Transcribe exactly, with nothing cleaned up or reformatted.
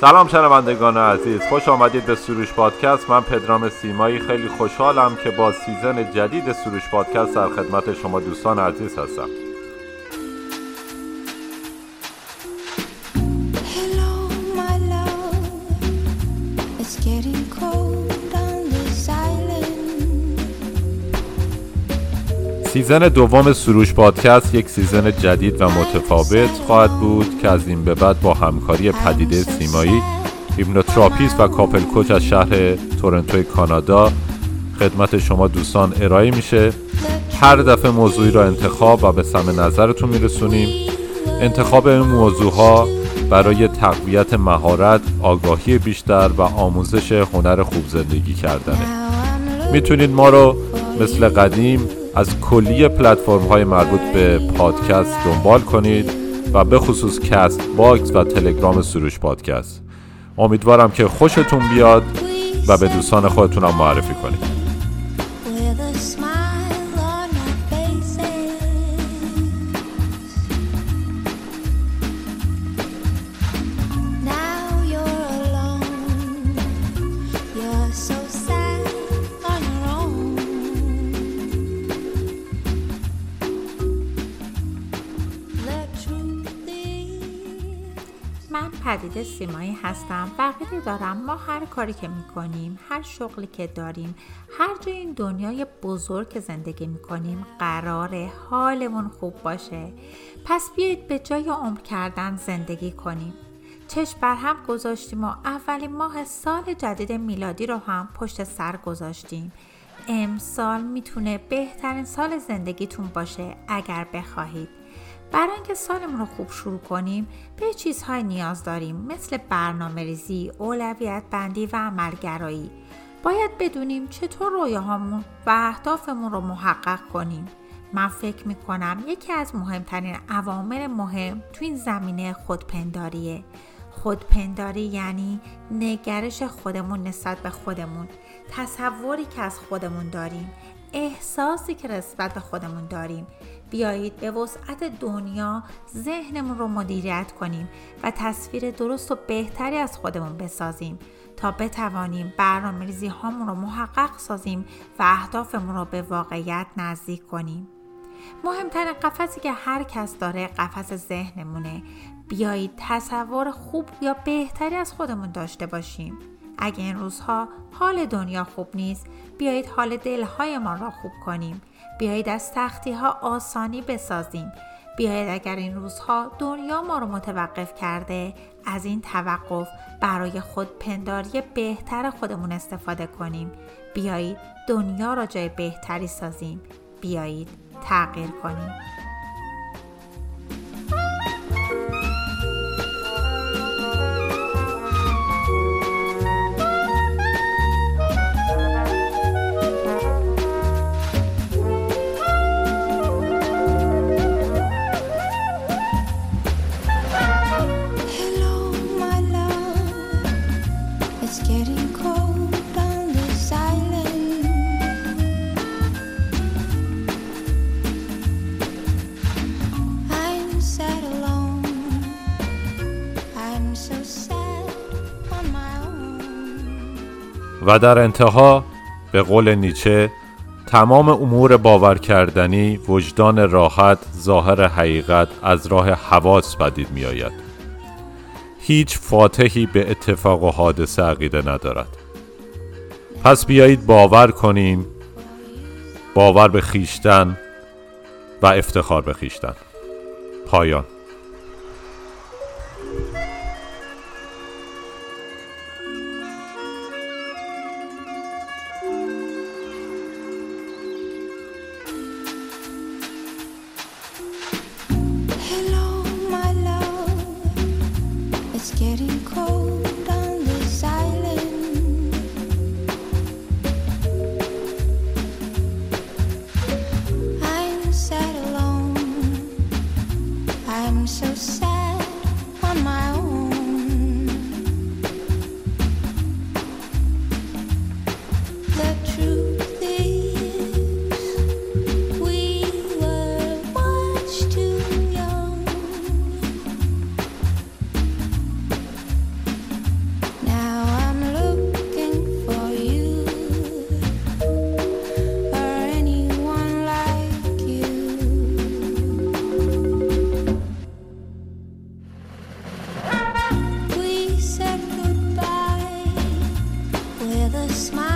سلام شنوندگان عزیز، خوش آمدید به سروش پادکست. من پدرام سیمایی، خیلی خوشحالم که با سیزن جدید سروش پادکست در خدمت شما دوستان عزیز هستم. سیزن دوم سروش پادکست یک سیزن جدید و متفاوت خواهد بود که از این به بعد با همکاری پدیده سیمایی، ایمنوتراپیز و کاپل کوچ از شهر تورنتو کانادا خدمت شما دوستان ارائه میشه. هر دفعه موضوعی را انتخاب و به سمع نظرتون میرسونیم. انتخاب این موضوع ها برای تقویت مهارت، آگاهی بیشتر و آموزش هنر خوب زندگی کردنه. میتونید ما رو مثل قدیم از کلیه پلتفرم های مربوط به پادکست دنبال کنید و به خصوص کست باکس و تلگرام سروش پادکست. امیدوارم که خوشتون بیاد و به دوستان خودتون هم معرفی کنید. من پدیده سیمایی هستم. فقیده دارم ما هر کاری که میکنیم، هر شغلی که داریم، هر جای این دنیای بزرگ که زندگی میکنیم قراره حالمون خوب باشه. پس بیایید به جای عمر کردن زندگی کنیم. چشم بر هم گذاشتیم و اولین ماه سال جدید میلادی رو هم پشت سر گذاشتیم. امسال میتونه بهترین سال زندگیتون باشه اگر بخواهید. برای اینکه سالمون رو خوب شروع کنیم به چیزهای نیاز داریم، مثل برنامه‌ریزی، اولویت بندی و عملگرایی. باید بدونیم چطور رویاهامون و اهدافمون رو محقق کنیم. من فکر میکنم یکی از مهمترین عوامل مهم تو این زمینه خودپنداریه. خودپنداری یعنی نگرش خودمون نسبت به خودمون، تصوری که از خودمون داریم، احساسی که نسبت به خودمون داریم. بیایید به وسعت دنیا ذهنمون رو مدیریت کنیم و تصویر درست و بهتری از خودمون بسازیم تا بتوانیم برنامه‌ریزی هامون رو محقق سازیم و اهدافمون رو به واقعیت نزدیک کنیم. مهمترین قفسی که هر کس داره قفس ذهنمونه. بیایید تصور خوب یا بهتری از خودمون داشته باشیم. اگه این روزها حال دنیا خوب نیست، بیایید حال دلهای ما را خوب کنیم. بیایید از سختی‌ها آسانی بسازیم. بیایید اگر این روزها دنیا ما را متوقف کرده، از این توقف برای خودپنداری بهتر خودمون استفاده کنیم. بیایید دنیا را جای بهتری سازیم. بیایید تغییر کنیم. و در انتها به قول نیچه، تمام امور باور کردنی، وجدان راحت، ظاهر حقیقت از راه حواس بدید می آید. هیچ فاتحی به اتفاق و حادثه عقیده ندارد. پس بیایید باور کنیم، باور به خیشتن و افتخار به خیشتن. پایان. I'm smile.